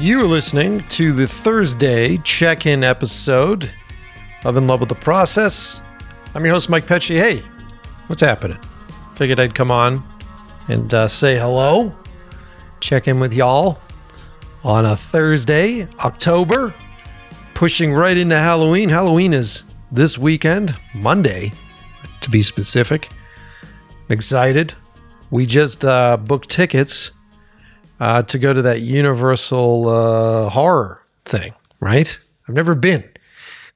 You're listening to the Thursday check-in episode of In Love with the Process. I'm your host, Mike Pecci. Hey, what's happening? Figured I'd come on and say hello, check in with y'all on a Thursday, October, pushing right into Halloween. Halloween is this weekend, Monday, to be specific. I'm excited. We just booked tickets to go to that Universal horror thing, right? I've never been.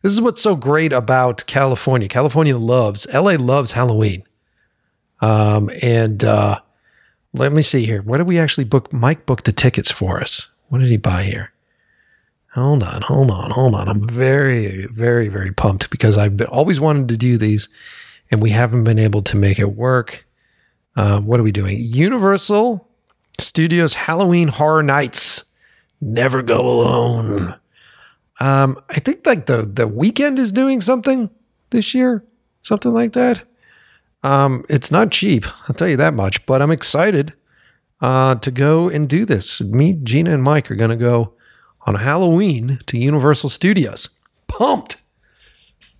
This is what's so great about California. LA loves Halloween. Let me see here. What did we actually book? Mike booked the tickets for us. What did he buy here? Hold on. I'm very, very, very pumped because I've been, always wanted to do these and we haven't been able to make it work. What are we doing? Universal Studios Halloween Horror Nights. Never go alone. I think like the weekend is doing something this year, something like that. It's not cheap, I'll tell you that much, but I'm excited to go and do this. Me, Gina, and Mike are going to go on Halloween to Universal Studios. Pumped!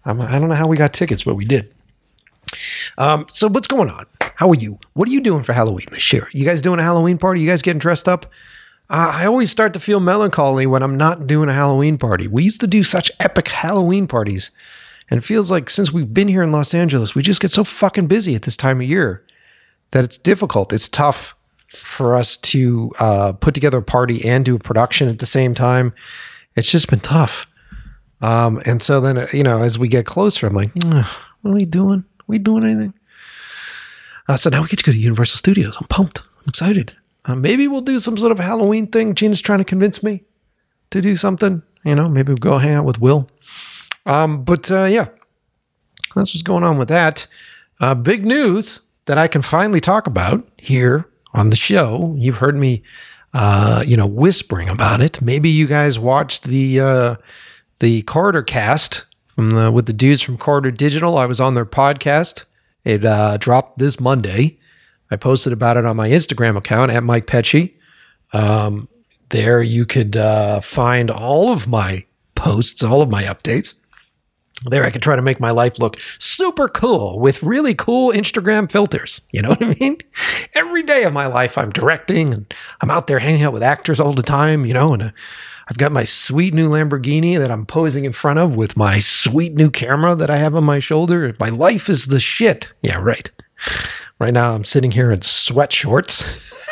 I don't know how we got tickets, but we did. So what's going on? How are you? What are you doing for Halloween this year? You guys doing a Halloween party? You guys getting dressed up? I always start to feel melancholy when I'm not doing a Halloween party. We used to do such epic Halloween parties. And it feels like since we've been here in Los Angeles, we just get so fucking busy at this time of year that it's difficult. It's tough for us to put together a party and do a production at the same time. It's just been tough. And so then, you know, as we get closer, I'm like, what are we doing? Are we doing anything? So now we get to go to Universal Studios. I'm pumped. I'm excited. Maybe we'll do some sort of Halloween thing. Gina's trying to convince me to do something. You know, maybe we'll go hang out with Will. Yeah, that's what's going on with that. Big news that I can finally talk about here on the show. You've heard me, whispering about it. Maybe you guys watched the Corridor cast with the dudes from Corridor Digital. I was on their podcast. It dropped this Monday. I posted about it on my Instagram account at Mike Pecci. There you could find all of my posts, all of my updates. There I can try to make my life look super cool with really cool Instagram filters. You know what I mean? Every day of my life I'm directing and I'm out there hanging out with actors all the time, you know, and I've got my sweet new Lamborghini that I'm posing in front of with my sweet new camera that I have on my shoulder. My life is the shit. Yeah, right. Right now I'm sitting here in sweat shorts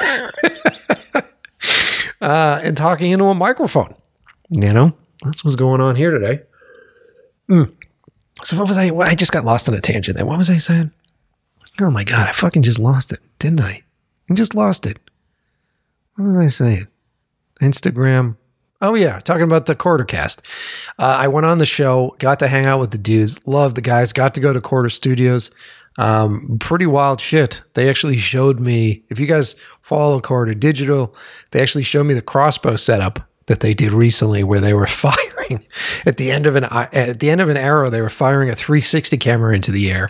and talking into a microphone. You know, that's what's going on here today. So what was I? I just got lost in a tangent there. What was I saying? Oh my God, I fucking just lost it, didn't I? I just lost it. What was I saying? Instagram. Oh yeah, talking about the Corridor cast. I went on the show, got to hang out with the dudes, loved the guys, got to go to Corridor Studios. Pretty wild shit. They actually showed me, if you guys follow Corridor Digital, they actually showed me the crossbow setup that they did recently where they were firing at the end of an arrow. They were firing a 360 camera into the air.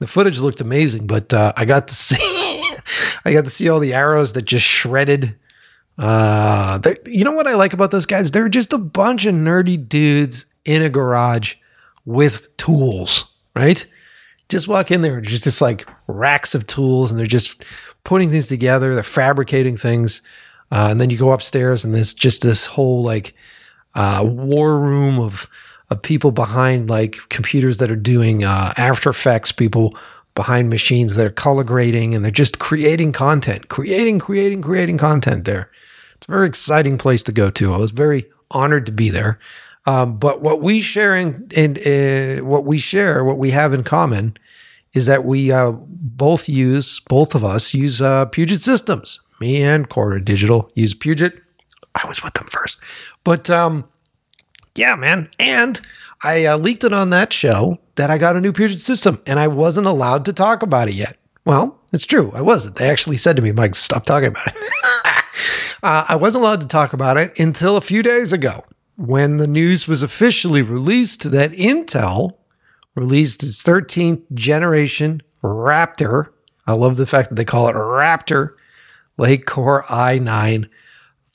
The footage looked amazing, but I got to see all the arrows that just shredded. You know what I like about those guys? They're just a bunch of nerdy dudes in a garage with tools, right? Just walk in there, just like racks of tools, and they're just putting things together. They're fabricating things. And then you go upstairs and there's just this whole like war room of people behind like computers that are doing After Effects, people behind machines that are color grading, and they're just creating content, creating content there. It's a very exciting place to go to. I was very honored to be there. But what we sharing and what we have in common is that we both of us use Puget Systems. Me and Corridor Digital use Puget. I was with them first. But yeah, man. And I leaked it on that show that I got a new Puget system and I wasn't allowed to talk about it yet. Well, it's true. I wasn't. They actually said to me, Mike, stop talking about it. I wasn't allowed to talk about it until a few days ago when the news was officially released that Intel released its 13th generation Raptor. I love the fact that they call it Raptor Lake Core i9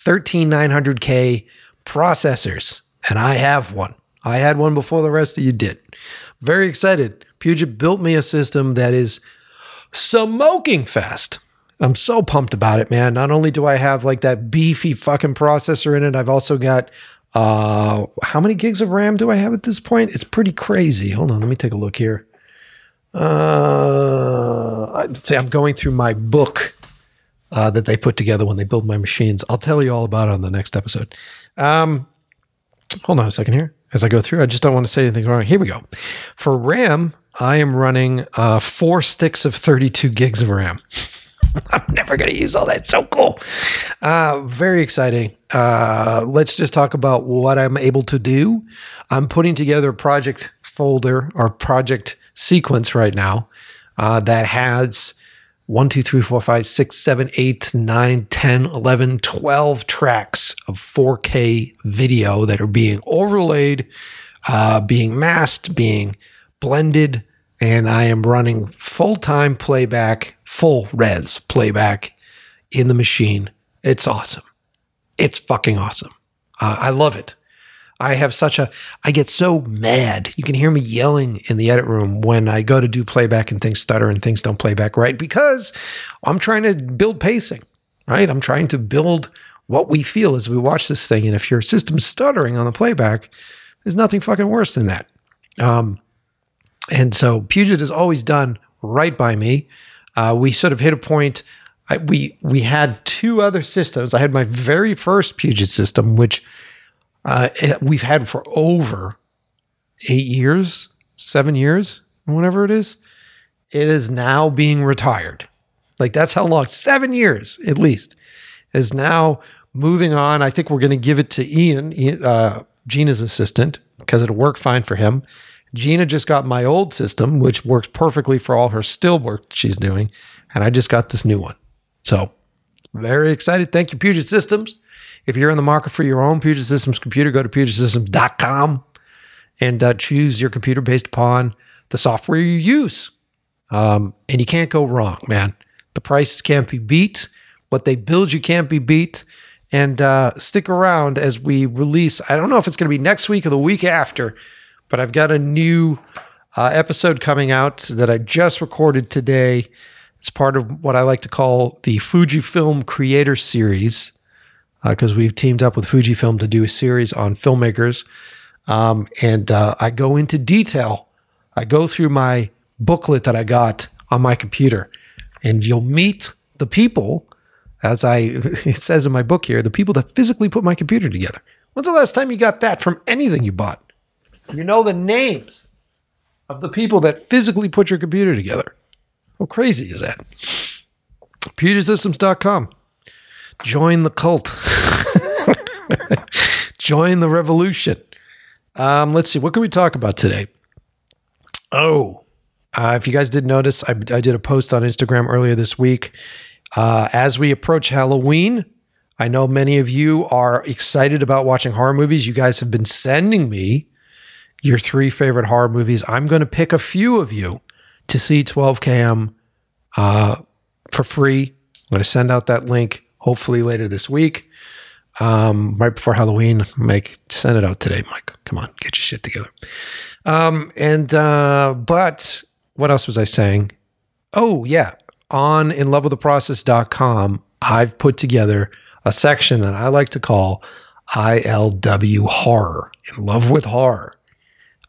13900K processors, and I have one. I had one before the rest of you did. Very excited. Puget built me a system that is smoking fast. I'm so pumped about it, man. Not only do I have like that beefy fucking processor in it, I've also got, how many gigs of RAM do I have at this point? It's pretty crazy. Hold on. Let me take a look here. I'd say I'm going through my book that they put together when they build my machines. I'll tell you all about it on the next episode. Hold on a second here. As I go through, I just don't want to say anything wrong. Here we go. For RAM, I am running 4 sticks of 32 gigs of RAM. I'm never going to use all that. So cool. Very exciting. Let's just talk about what I'm able to do. I'm putting together a project folder or project sequence right now that has 1, 2, 3, 4, 5, 6, 7, 8, 9, 10, 11, 12 tracks of 4K video that are being overlaid, being masked, being blended, and I am running full-time playback, full res playback in the machine. It's awesome. It's fucking awesome. I love it. I get so mad. You can hear me yelling in the edit room when I go to do playback and things stutter and things don't play back right because I'm trying to build pacing, right? I'm trying to build what we feel as we watch this thing. And if your system's stuttering on the playback, there's nothing fucking worse than that. And so Puget is always done right by me. We sort of hit a point. We had two other systems. I had my very first Puget system, which we've had for over 7 years, whatever it is. It is now being retired. Like that's how long, 7 years at least, is now moving on. I think we're going to give it to Ian, Gina's assistant, because it'll work fine for him. Gina just got my old system, which works perfectly for all her still work she's doing. And I just got this new one. So very excited. Thank you, Puget Systems. If you're in the market for your own Puget Systems computer, go to PugetSystems.com and choose your computer based upon the software you use. And you can't go wrong, man. The prices can't be beat. What they build you can't be beat. And stick around as we release. I don't know if it's going to be next week or the week after, but I've got a new episode coming out that I just recorded today. It's part of what I like to call the Fujifilm Creator Series, because we've teamed up with Fujifilm to do a series on filmmakers. I go into detail. I go through my booklet that I got on my computer, and you'll meet the people, as it says in my book here, the people that physically put my computer together. When's the last time you got that from anything you bought? You know the names of the people that physically put your computer together. How crazy is that? PugetSystems.com. Join the cult. Join the revolution. Let's see. What can we talk about today? If you guys did notice, I did a post on Instagram earlier this week. As we approach Halloween, I know many of you are excited about watching horror movies. You guys have been sending me your 3 favorite horror movies. I'm going to pick a few of you to see 12KM for free. I'm going to send out that link hopefully later this week, right before Halloween. Send it out today, Mike. Come on, get your shit together. But what else was I saying? Oh, yeah. On InLoveWithTheProcess.com, I've put together a section that I like to call ILW Horror, In Love With Horror.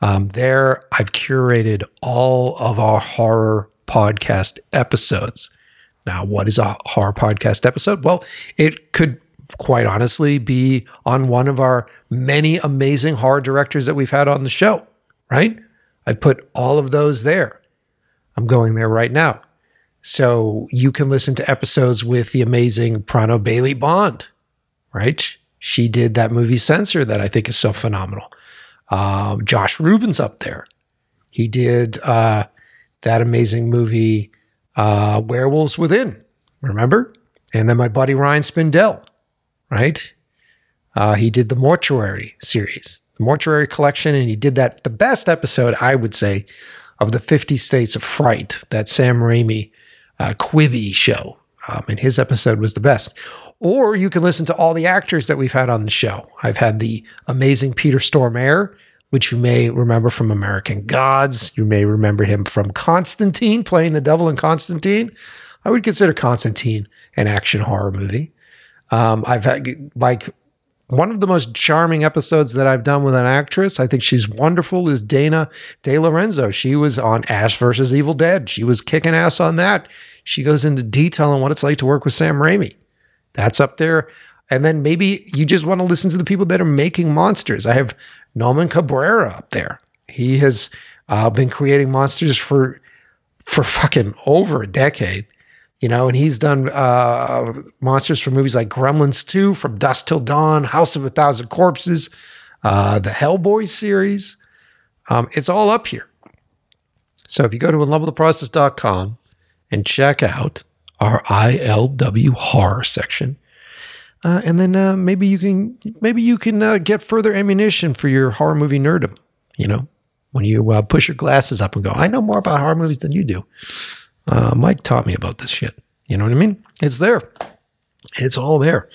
There, I've curated all of our horror podcast episodes. Now, what is a horror podcast episode? Well, it could quite honestly be on one of our many amazing horror directors that we've had on the show, right? I put all of those there. I'm going there right now. So you can listen to episodes with the amazing Prano Bailey-Bond, right? She did that movie Censor that I think is so phenomenal. Josh Rubin's up there. He did that amazing movie, Werewolves Within, remember? And then my buddy Ryan Spindell, right? He did the Mortuary series, the Mortuary Collection, and he did that, the best episode, I would say, of the 50 States of Fright, that Sam Raimi Quibi show and his episode was the best. Or you can listen to all the actors that we've had on the show. I've had the amazing Peter Stormare, which you may remember from American Gods. You may remember him from Constantine, playing the devil in Constantine. I would consider Constantine an action horror movie. I've had, like, one of the most charming episodes that I've done with an actress, I think she's wonderful, is Dana Lorenzo. She was on Ash versus Evil Dead. She was kicking ass on that. She goes into detail on what it's like to work with Sam Raimi. That's up there. And then maybe you just want to listen to the people that are making monsters. I have Norman Cabrera up there. He has been creating monsters for fucking over a decade. You know, and he's done monsters for movies like Gremlins 2, From Dusk Till Dawn, House of a Thousand Corpses, the Hellboy series. It's all up here. So if you go to inlovewiththeprocess.com and check out our ILW horror section, and then maybe you can get further ammunition for your horror movie nerdom. You know, when you push your glasses up and go, I know more about horror movies than you do. Mike taught me about this shit. You know what I mean? It's there. It's all there.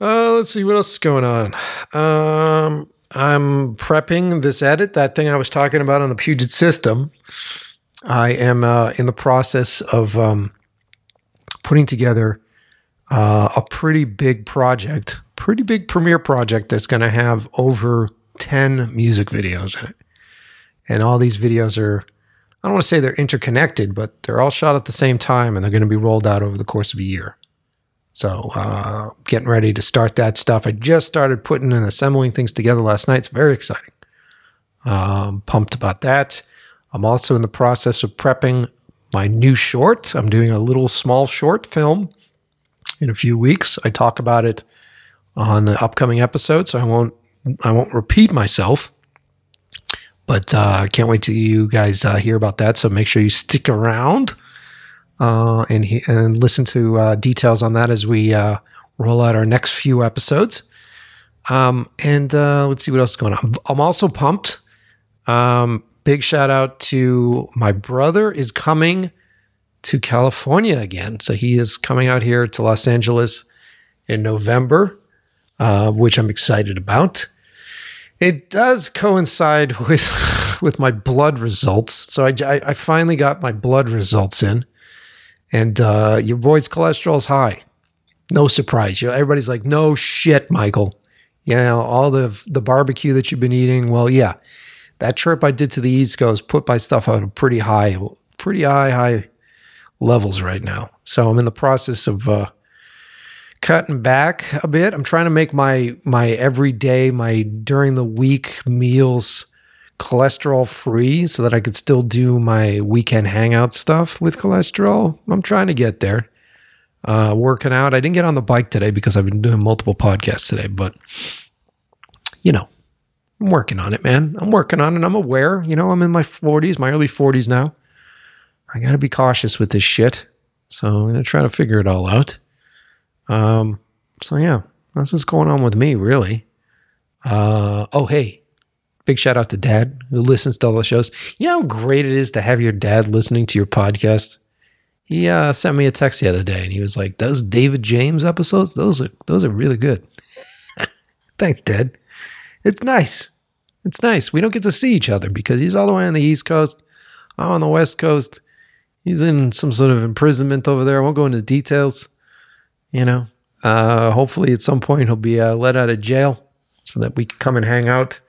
Let's see what else is going on. I'm prepping this edit, that thing I was talking about on the Puget System. I am in the process of putting together a pretty big premiere project that's going to have over 10 music videos in it. And all these videos are, I don't want to say they're interconnected, but they're all shot at the same time and they're going to be rolled out over the course of a year. So getting ready to start that stuff. I just started putting and assembling things together last night. It's very exciting. Pumped about that. I'm also in the process of prepping my new short. I'm doing a little small short film in a few weeks. I talk about it on an upcoming episode, so I won't repeat myself. But I can't wait till you guys hear about that. So make sure you stick around and listen to details on that as we roll out our next few episodes. And let's see what else is going on. I'm also pumped. Big shout out to my brother is coming to California again. So he is coming out here to Los Angeles in November, which I'm excited about. It does coincide with my blood results. So I finally got my blood results in. And your boy's cholesterol's high. No surprise. You know, everybody's like, no shit, Michael. You know, all the barbecue that you've been eating. Well, yeah. That trip I did to the East Coast put my stuff out of pretty high levels right now. So I'm in the process of cutting back a bit. I'm trying to make my everyday, my during the week meals cholesterol free so that I could still do my weekend hangout stuff with cholesterol. I'm trying to get there. Working out. I didn't get on the bike today because I've been doing multiple podcasts today, but you know, I'm working on it, man. I'm working on it. I'm aware, you know, I'm in my 40s, my early 40s now. I got to be cautious with this shit. So I'm going to try to figure it all out. So yeah, that's what's going on with me, really. Oh, hey, big shout out to Dad who listens to all the shows. You know how great it is to have your dad listening to your podcast. He, sent me a text the other day and he was like, those David James episodes, those are really good. Thanks, Dad. It's nice. It's nice. We don't get to see each other because he's all the way on the East Coast. I'm on the West Coast. He's in some sort of imprisonment over there. I won't go into details. You know, hopefully at some point he'll be let out of jail so that we can come and hang out.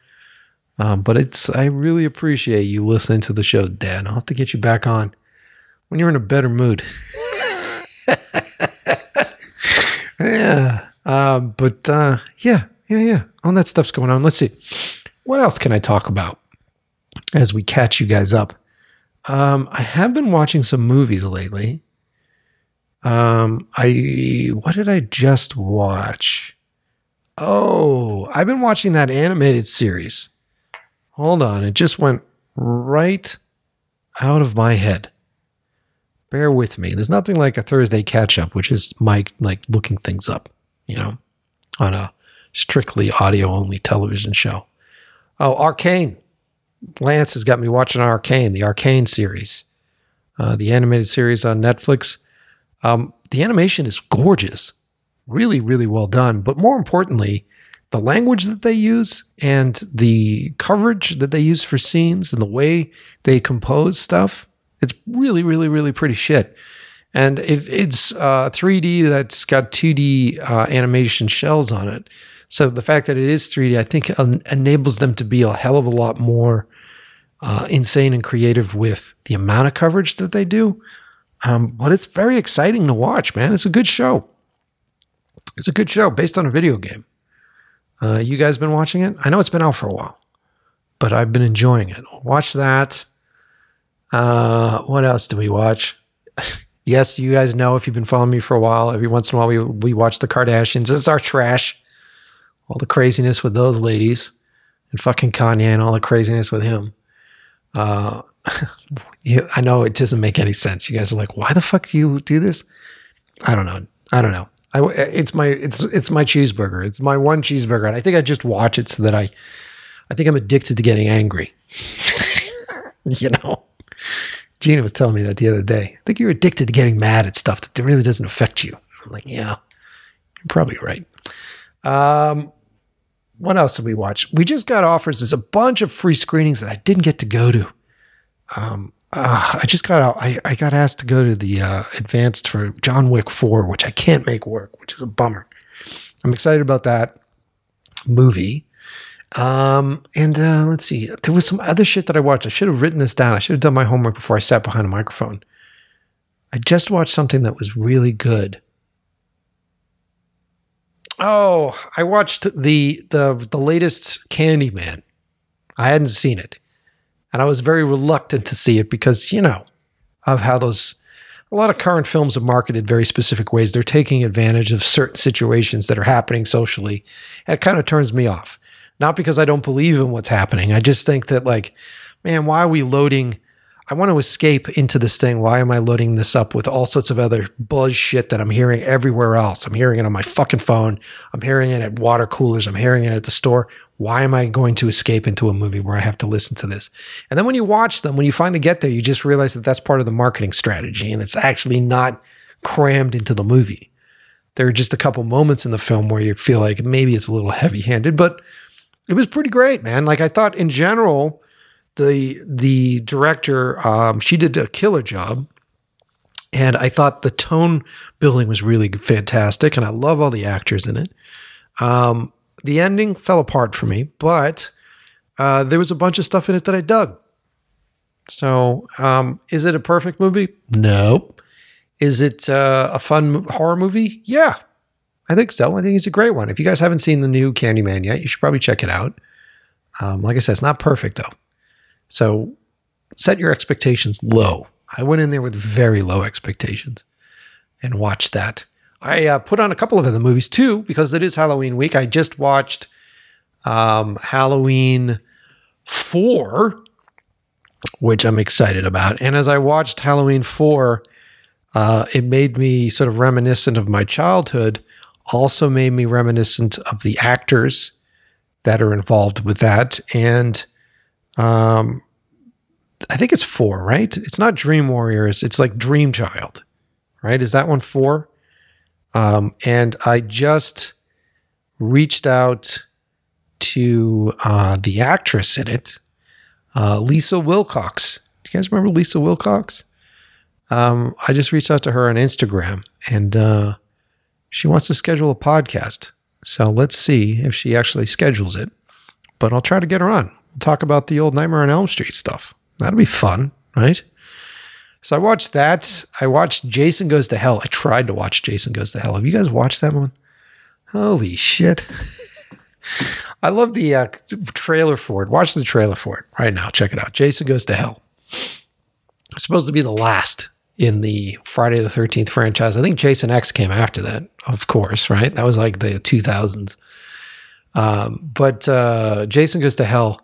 But I really appreciate you listening to the show, Dad. I'll have to get you back on when you're in a better mood. Yeah. But yeah. All that stuff's going on. Let's see. What else can I talk about as we catch you guys up? I have been watching some movies lately. What did I just watch? Oh, I've been watching that animated series. Hold on. It just went right out of my head. Bear with me. There's nothing like a Thursday catch up, which is Mike, like looking things up, you know, on a strictly audio only television show. Oh, Arcane. Lance has got me watching Arcane, the Arcane series, the animated series on Netflix. The animation is gorgeous, really, really well done. But more importantly, the language that they use and the coverage that they use for scenes and the way they compose stuff, it's really, really, really pretty shit. And it's 3D that's got 2D animation shells on it. So the fact that it is 3D, I think, enables them to be a hell of a lot more insane and creative with the amount of coverage that they do. But it's very exciting to watch, man. It's a good show. It's a good show based on a video game. You guys been watching it? I know it's been out for a while, but I've been enjoying it. Watch that. What else do we watch? Yes, you guys know, if you've been following me for a while, every once in a while we watch the Kardashians. It's our trash. All the craziness with those ladies and fucking Kanye and all the craziness with him. I know it doesn't make any sense. You guys are like, why the fuck do you do this? I don't know. It's my cheeseburger. It's my one cheeseburger. And I think I just watch it so that I think I'm addicted to getting angry. You know, Gina was telling me that the other day. I think you're addicted to getting mad at stuff that really doesn't affect you. I'm like, yeah, you're probably right. What else did we watch? We just got offers. There's a bunch of free screenings that I didn't get to go to. I just got out. I got asked to go to the advanced for John Wick 4, which I can't make work, which is a bummer. I'm excited about that movie. And let's see. There was some other shit that I watched. I should have written this down. I should have done my homework before I sat behind a microphone. I just watched something that was really good. Oh, I watched the latest Candyman. I hadn't seen it. And I was very reluctant to see it because, you know, of how a lot of current films are marketed very specific ways. They're taking advantage of certain situations that are happening socially. And it kind of turns me off. Not because I don't believe in what's happening. I just think that, like, man, why are we loading? I want to escape into this thing. Why am I loading this up with all sorts of other buzz shit that I'm hearing everywhere else? I'm hearing it on my fucking phone. I'm hearing it at water coolers. I'm hearing it at the store. Why am I going to escape into a movie where I have to listen to this? And then when you watch them, when you finally get there, you just realize that that's part of the marketing strategy and it's actually not crammed into the movie. There are just a couple moments in the film where you feel like maybe it's a little heavy-handed, but it was pretty great, man. Like, I thought in general, the director, she did a killer job. And I thought the tone building was really fantastic. And I love all the actors in it. The ending fell apart for me, but there was a bunch of stuff in it that I dug. So is it a perfect movie? No. Is it a fun horror movie? Yeah. I think so. I think it's a great one. If you guys haven't seen the new Candyman yet, you should probably check it out. Like I said, it's not perfect though. So set your expectations low. I went in there with very low expectations and watched that. I put on a couple of other movies too, because it is Halloween week. I just watched Halloween 4, which I'm excited about. And as I watched Halloween 4, it made me sort of reminiscent of my childhood. Also made me reminiscent of the actors that are involved with that. And I think it's 4, right? It's not Dream Warriors. It's like Dream Child, right? Is that one 4? And I just reached out to the actress in it, Lisa Wilcox. Do you guys remember Lisa Wilcox? I just reached out to her on Instagram and she wants to schedule a podcast. So let's see if she actually schedules it, but I'll try to get her on. We'll talk about the old Nightmare on Elm Street stuff. That'll be fun, right? So I watched that. I watched Jason Goes to Hell. I tried to watch Jason Goes to Hell. Have you guys watched that one? Holy shit. I love the trailer for it. Watch the trailer for it right now. Check it out. Jason Goes to Hell. It's supposed to be the last in the Friday the 13th franchise. I think Jason X came after that, of course, right? That was like the 2000s. But Jason Goes to Hell,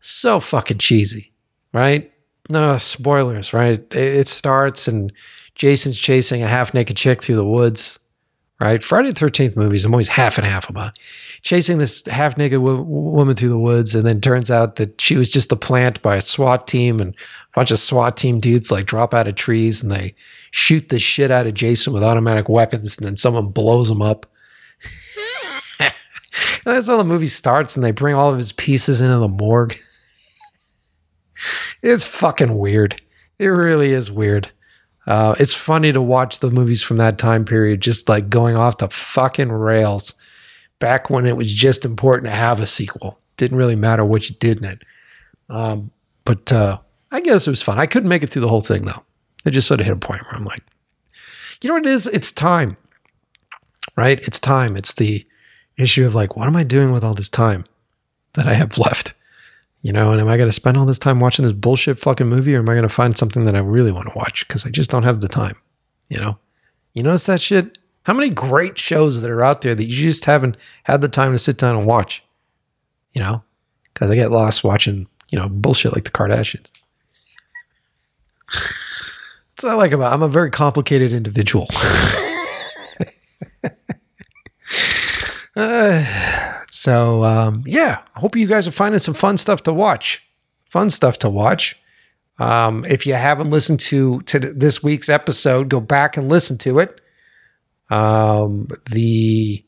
so fucking cheesy, right? No spoilers, right? It starts and Jason's chasing a half-naked chick through the woods, right? Friday the 13th movies, I'm always half and half about chasing this half-naked woman through the woods, and then turns out that she was just a plant by a SWAT team, and a bunch of SWAT team dudes like drop out of trees and they shoot the shit out of Jason with automatic weapons, and then someone blows him up. And that's how the movie starts, and they bring all of his pieces into the morgue. It's fucking weird. It really is weird. It's funny to watch the movies from that time period just like going off the fucking rails back when it was just important to have a sequel. Didn't really matter what you did in it. But I guess it was fun. I couldn't make it through the whole thing, though. I just sort of hit a point where I'm like, you know what it is? It's time, right? It's time. It's the issue of like, what am I doing with all this time that I have left? You know, and am I going to spend all this time watching this bullshit fucking movie, or am I going to find something that I really want to watch? Because I just don't have the time, you know? You notice that shit? How many great shows that are out there that you just haven't had the time to sit down and watch, you know? Because I get lost watching, you know, bullshit like the Kardashians. That's what I like about it. I'm a very complicated individual. So, I hope you guys are finding some fun stuff to watch. If you haven't listened to this week's episode, go back and listen to it. The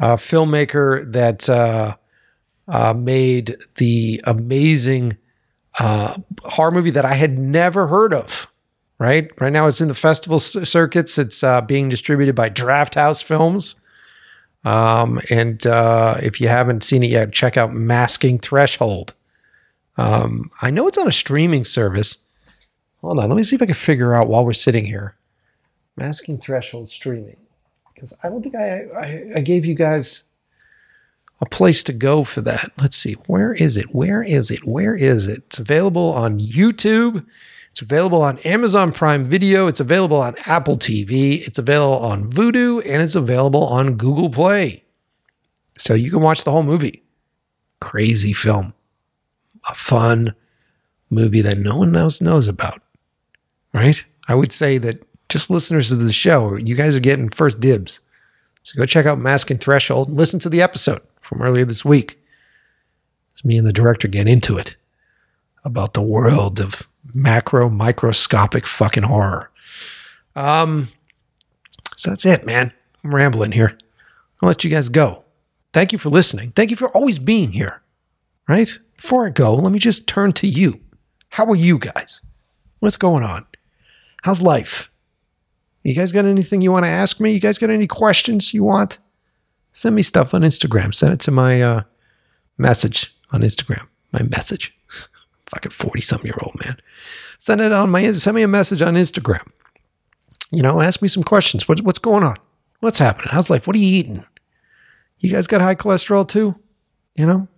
filmmaker that made the amazing horror movie that I had never heard of, right? Right now it's in the festival circuits. It's being distributed by Drafthouse Films. And if you haven't seen it yet, check out Masking Threshold. I know it's on a streaming service. Hold on. Let me see if I can figure out while we're sitting here. Masking Threshold streaming. Because I don't think I gave you guys a place to go for that. Let's see. Where is it? It's available on YouTube. It's available on Amazon Prime Video. It's available on Apple TV. It's available on Vudu, and it's available on Google Play. So you can watch the whole movie. Crazy film. A fun movie that no one else knows about, right? I would say that just listeners of the show, you guys are getting first dibs. So go check out Masking Threshold and listen to the episode from earlier this week. It's me and the director get into it about the world of macro, microscopic fucking horror. So that's it, man. I'm rambling here. I'll let you guys go. Thank you for listening. Thank you for always being here, right? Before I go, let me just turn to you. How are you guys? What's going on? How's life? You guys got anything you want to ask me? You guys got any questions you want? Send me stuff on Instagram. Send it to my message on Instagram. My message. Like a 40-something-year-old man. Send me a message on Instagram. You know, ask me some questions. What's going on? What's happening? How's life? What are you eating? You guys got high cholesterol too? You know?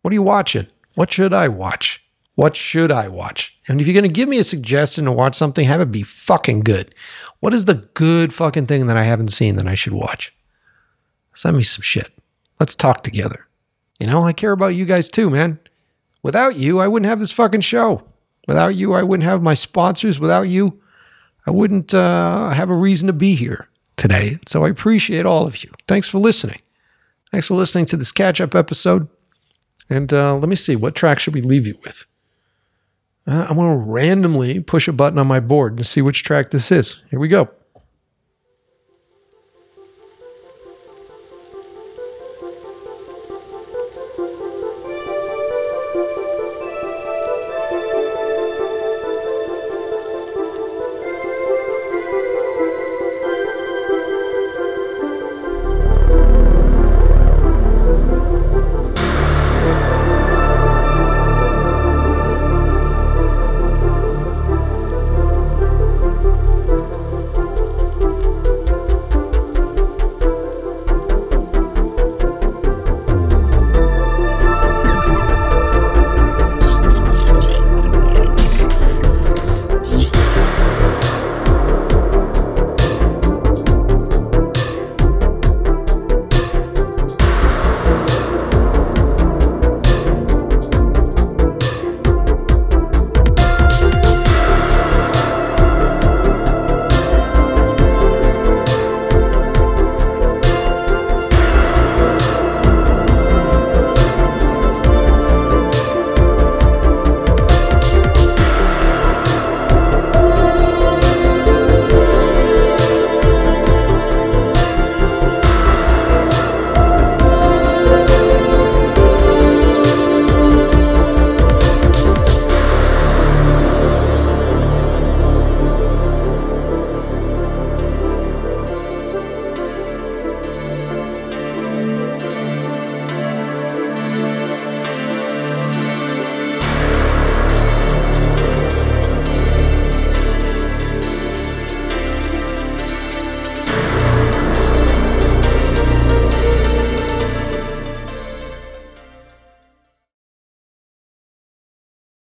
What are you watching? What should I watch? And if you're going to give me a suggestion to watch something, have it be fucking good. What is the good fucking thing that I haven't seen that I should watch? Send me some shit. Let's talk together. You know, I care about you guys too, man. Without you, I wouldn't have this fucking show. Without you, I wouldn't have my sponsors. Without you, I wouldn't have a reason to be here today. So I appreciate all of you. Thanks for listening. Thanks for listening to this catch-up episode. And let me see, what track should we leave you with? I want to randomly push a button on my board and see which track this is. Here we go.